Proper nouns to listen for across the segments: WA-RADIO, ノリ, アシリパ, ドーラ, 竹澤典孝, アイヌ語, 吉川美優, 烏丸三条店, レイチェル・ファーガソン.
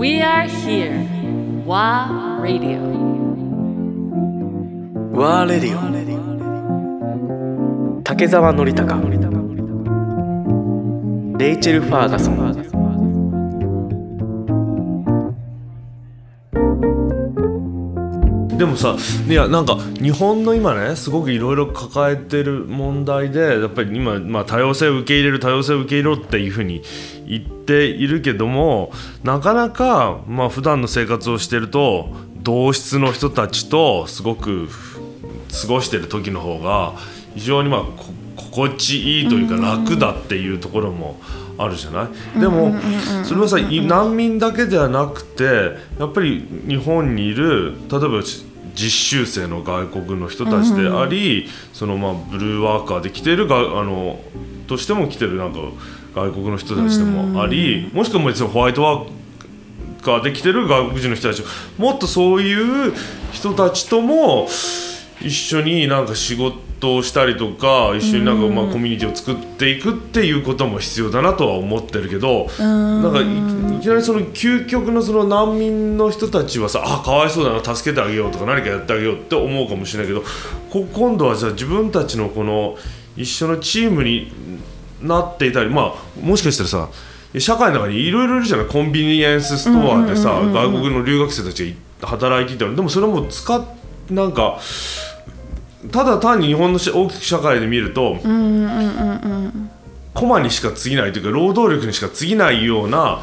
We are here. WA-RADIO. WA-RADIO 竹澤典孝、レイチェル・ファーガソン。でもさ、いやなんか日本の今ねすごくいろいろ抱えてる問題で、やっぱり今、多様性を受け入れる、多様性を受け入れろっていうふうに言っているけども、なかなか普段の生活をしてると同質の人たちとすごく過ごしてる時の方が非常に心地いいというか楽だっていうところもあるじゃない。でもそれはさ、難民だけではなくて、やっぱり日本にいる例えば実習生の外国の人たちであり、そのブルーワーカーで来ているがとしても来ているなんか外国の人たちでもあり、もしくは別にホワイトワーカーで来ている外国人の人たち、もっとそういう人たちとも一緒になんか仕事をしたりとか、一緒になんかコミュニティを作っていくっていうことも必要だなとは思ってるけど、なんかいきなりその究極のその難民の人たちはさ、あ、かわいそうだな、助けてあげようとか何かやってあげようって思うかもしれないけど、今度はじゃあ自分たちのこの一緒のチームになっていたり、もしかしたらさ、社会の中にいろいろいるじゃない。コンビニエンスストアでさ、外国の留学生たちが働いていたり、でもそれもなんかただ単に日本の大きく社会で見ると、コマにしか過ぎないというか、労働力にしか過ぎないような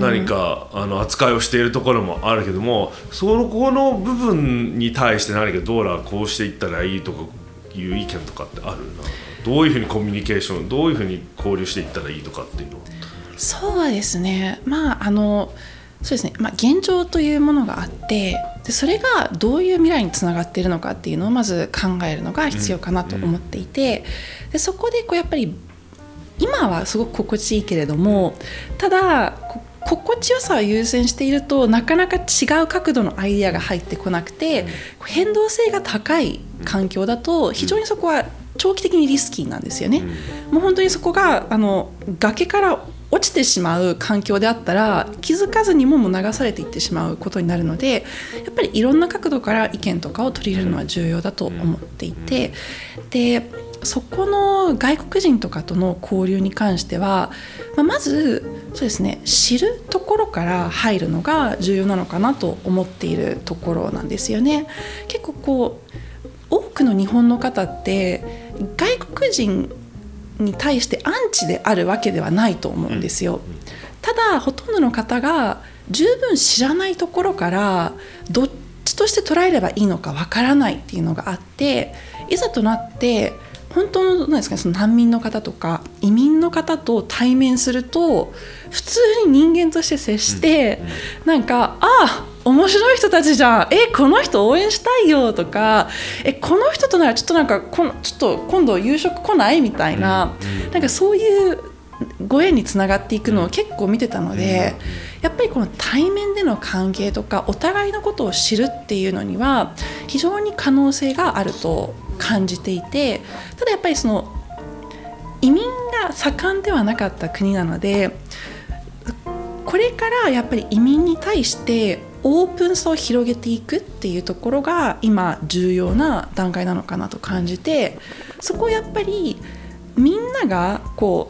何か扱いをしているところもあるけども、そこの部分に対して何かこうしていったらいいとかいう意見とかってあるな。どういうふうにコミュニケーション、どういうふうに交流していったらいいとかっていうの。そうですね。現状というものがあって、でそれがどういう未来につながっているのかっていうのをまず考えるのが必要かなと思っていて、でそこでやっぱり今はすごく心地いいけれども、ただ心地よさを優先しているとなかなか違う角度のアイデアが入ってこなくて、変動性が高い環境だと非常にそこは長期的にリスキーなんですよね。もう本当にそこが崖から落ちてしまう環境であったら、気づかずにも流されていってしまうことになるので、やっぱりいろんな角度から意見とかを取り入れるのは重要だと思っていて、でそこの外国人とかとの交流に関しては、まずそうですね、知るところから入るのが重要なのかなと思っているところなんですよね。結構多くの日本の方って外国人に対してアンチであるわけではないと思うんですよ。ただほとんどの方が十分知らないところからどっちとして捉えればいいのかわからないっていうのがあって、いざとなって本当の何ですかね、その難民の方とか移民の方と対面すると、普通に人間として接して、なんか、ああ面白い人たちじゃん、この人応援したいよとか、この人とならちょっと今度夕食来ないみたいな、なんかそういうご縁につながっていくのを結構見てたので、やっぱりこの対面での関係とかお互いのことを知るっていうのには非常に可能性があると感じていて、ただやっぱりその移民が盛んではなかった国なので、これからやっぱり移民に対してオープンさを広げていくっていうところが今重要な段階なのかなと感じて、そこをやっぱりみんなが心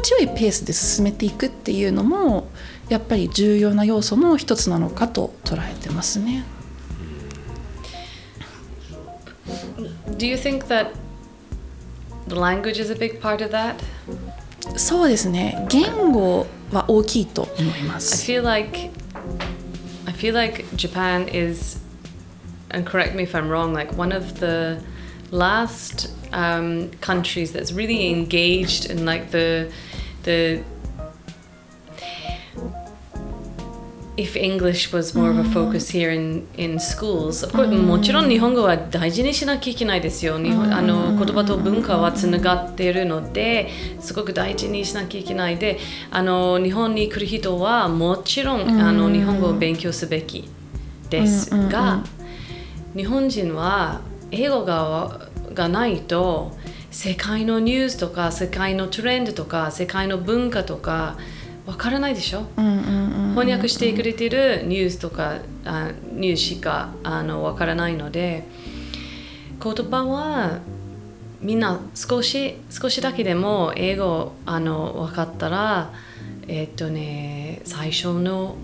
地よいペースで進めていくっていうのもやっぱり重要な要素の一つなのかと捉えてますね。Do you think that the language is a big part of that? そうですね。言語は大きいと思います。I feel like Japan is, and correct me if I'm wrong, like one of the last countries that's really engaged in like the if English was more of a focus here in schools. Of course, もちろん日本語は大事にしなきゃいけないですよ。言葉と文化はつながっているので、すごく大事にしなきゃいけないで、日本に来る人はもちろん日本語を勉強すべきですが、日本人は英語がないと世界のニュースとか世界のトレンドとか世界の文化とか分からないでしょ、うんうんうんうん、翻訳してくれてるニュースとかニュースしか分からないので、言葉はみんな少しだけでも英語分かったら、最初の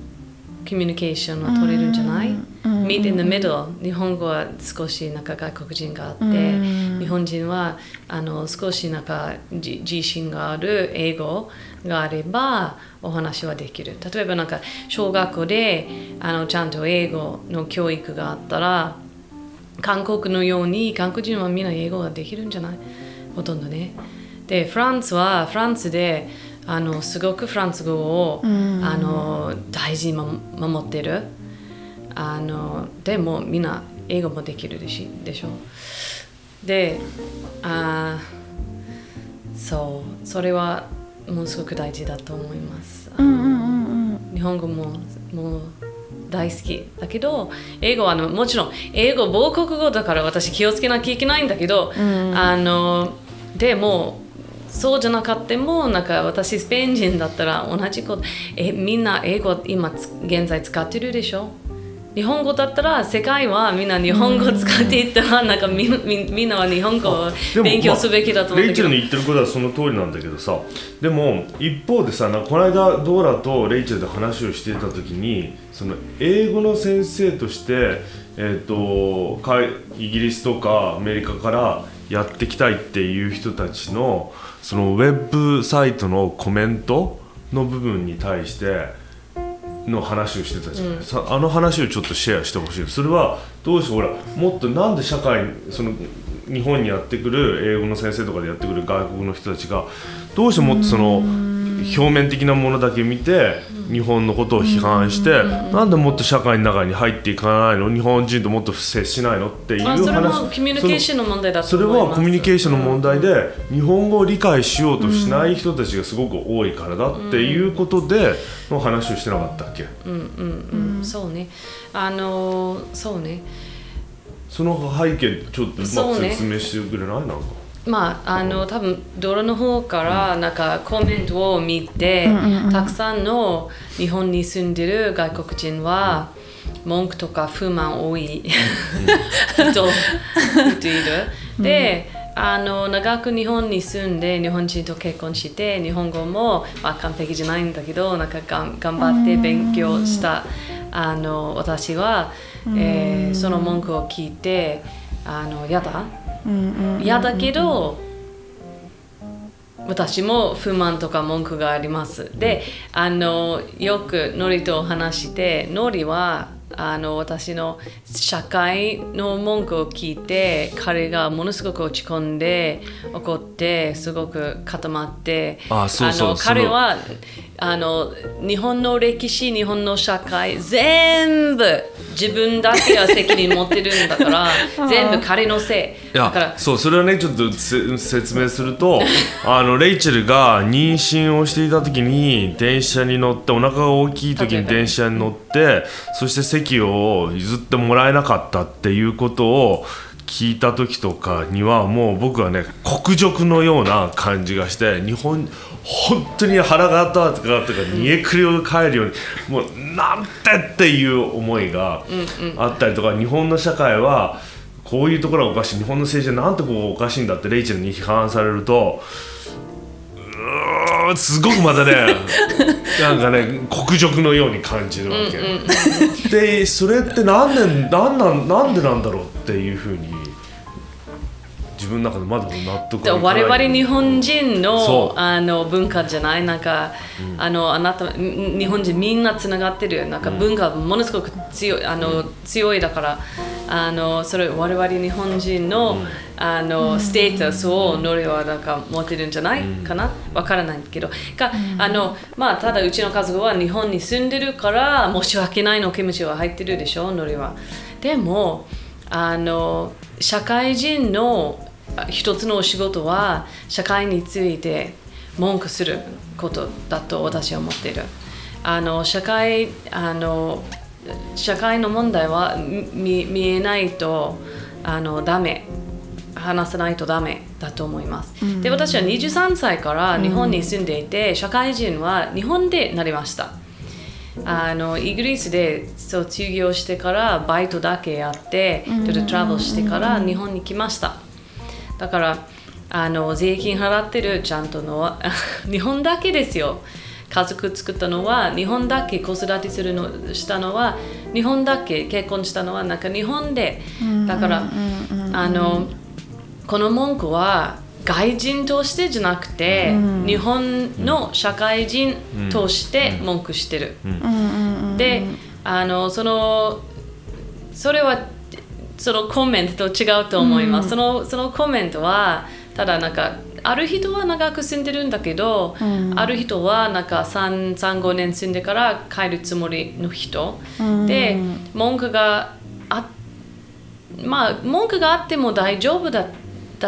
コミュニケーションは取れるんじゃない？ Meet in the middle。 日本語は少しなんか外国人があって、日本人は少しなんか自信がある英語があればお話はできる。例えばなんか小学校でちゃんと英語の教育があったら、韓国のように韓国人はみんな英語ができるんじゃない？ほとんどね。で、フランスですごくフランス語を大事に守ってる。でもみんな英語もできるでしょ。で、そう、それはものすごく大事だと思います。日本語もう大好きだけど、英語はもちろん英語母国語だから私気をつけなきゃいけないんだけど、でもそうじゃなかっても、なんか私スペイン人だったら同じこと、みんな英語今現在使ってるでしょ。日本語だったら世界はみんな日本語使っていったら、なんかみんなは日本語を勉強すべきだと思うんだけど、レイチェルの言ってることはその通りなんだけどさ、でも一方でさ、なんかこの間ドーラとレイチェルで話をしていた時に、その英語の先生として、イギリスとかアメリカからやってきたいっていう人たちのそのウェブサイトのコメントの部分に対しての話をしてたじゃないですか、話をちょっとシェアしてほしい。それはどうして、ほらもっとなんで社会、その日本にやってくる英語の先生とかでやってくる外国の人たちがどうしてもっとその表面的なものだけ見て日本のことを批判して、なんでもっと社会の中に入っていかないの、日本人ともっと接しないのっていう話。それはコミュニケーションの問題だと思います。それはコミュニケーションの問題で、日本語を理解しようとしない人たちがすごく多いからだっていうことでの話をしてなかったっけ。そうね、そうね、その背景ちょっと説明してくれない？なんか多分ドラの方からなんかコメントを見て、たくさんの日本に住んでる外国人は文句とか不満多い人っている。で、長く日本に住んで日本人と結婚して、日本語も、完璧じゃないんだけど、なんか頑張って勉強した私は、その文句を聞いてやだ嫌だけど、私も不満とか文句があります。で、よくノリと話して、ノリは私の社会の文句を聞いて、彼がものすごく落ち込んで怒って、すごく固まって、彼は日本の歴史、日本の社会全部自分だけが責任持ってるんだから全部彼のせいだから。そう、それはね、ちょっと説明するとレイチェルが妊娠をしていた時に電車に乗って、お腹が大きい時に電車に乗って、そして席を譲ってもらえなかったっていうことを聞いた時とかには、もう僕はね、国辱のような感じがして、日本本当に腹が立ったとか煮えくりを返るように、もうなんてっていう思いがあったりとか、日本の社会はこういうところがおかしい、日本の政治はなんてこうおかしいんだってレイチェルに批判されると、すごくまたねなんかね、国辱のように感じるわけ、で、それってなんでなんだろうっていうふうに自分の中でまだ納得がいかない。我々日本人 の文化じゃない？なんか、あなた日本人みんなつながってる、なんか文化はものすごく強いだから、それ我々日本人の、ステータスをノリはなんか持ってるんじゃないかな、わからないけどか、ただうちの家族は日本に住んでるから申し訳ないの気持ちは入ってるでしょ、ノリは。でも社会人の一つのお仕事は社会について文句することだと私は思っている。社会の問題は見えないとダメ。話さないとダメだと思います、うん、で私は23歳から日本に住んでいて、うん、社会人は日本でなりました。イギリスで卒業してからバイトだけやって、うん、ちょっとトラブルしてから日本に来ました。だから税金払ってるちゃんとの日本だけですよ。家族作ったのは日本だけ、子育てするのしたのは日本だけ、結婚したのはなんか日本で、だから、うんうん、この文句は外人としてじゃなくて、うん、日本の社会人として文句してる、うん、でそれはそのコメントと違うと思います、うん、そのコメントはただなんかある人は長く住んでるんだけど、うん、ある人はなんか 3,5 年住んでから帰るつもりの人、うん、で文句があっても大丈夫だ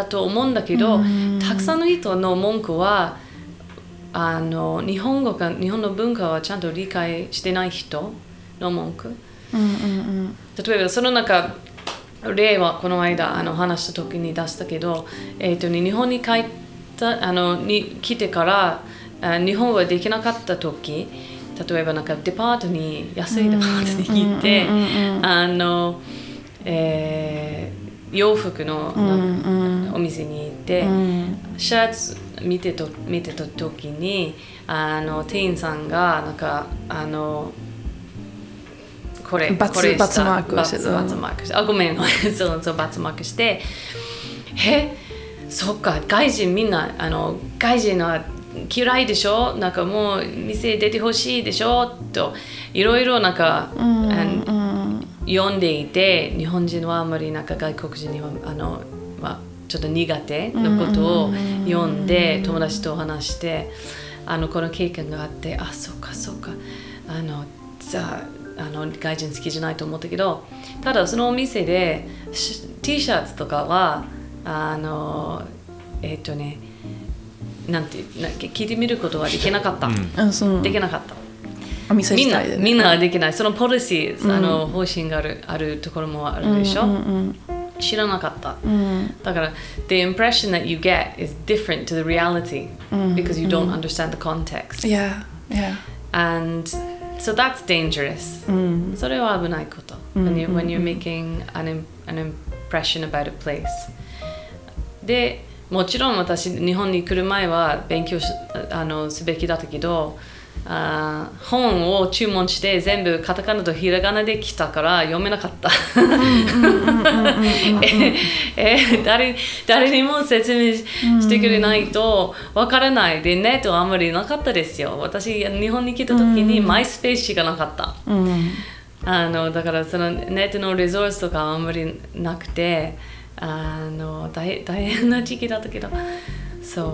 と思うんだけど、うん、たくさんの人の文句は日本の文化はちゃんと理解してない人の文句、うんうんうん、例えばその中例はこの間話した時に出したけど、日本に来てから日本はできなかった時、例えばなんか安いデパートに行って、洋服のお店に行って、シャツ見てた時に店員さんがなんかこれバツマークして、あ、ごめんそうバツマークして、そっか外人みんな外人は嫌いでしょ、なんかもう店出てほしいでしょといろいろなんか、読んでいて、日本人はあんまりなんか外国人にはちょっと苦手のことを読んで、友達と話してこの経験があって、あ、そうか外人好きじゃないと思ったけど、ただそのお店で T シャツとかは聞いてみることはできなかった、うん、できなかった、お店自体で、ね、みんなはできない、そのポリシー、方針があるところもあるでしょ、知らなかった、だから the impression that you get is different to the reality、because you don't understand the context yeah andSo that's dangerous.、それは危ないこと。When you're making an impression about a place. で、もちろん私、日本に来る前は勉強すべきだったけど、本を注文して全部カタカナとひらがなで来たから読めなかった。誰にも説明してくれないとわからないで、ネットはあんまりなかったですよ。私日本に来た時にマイスペースしかなかった、だからそのネットのレソースとかあんまりなくて大変な時期だったけど、そう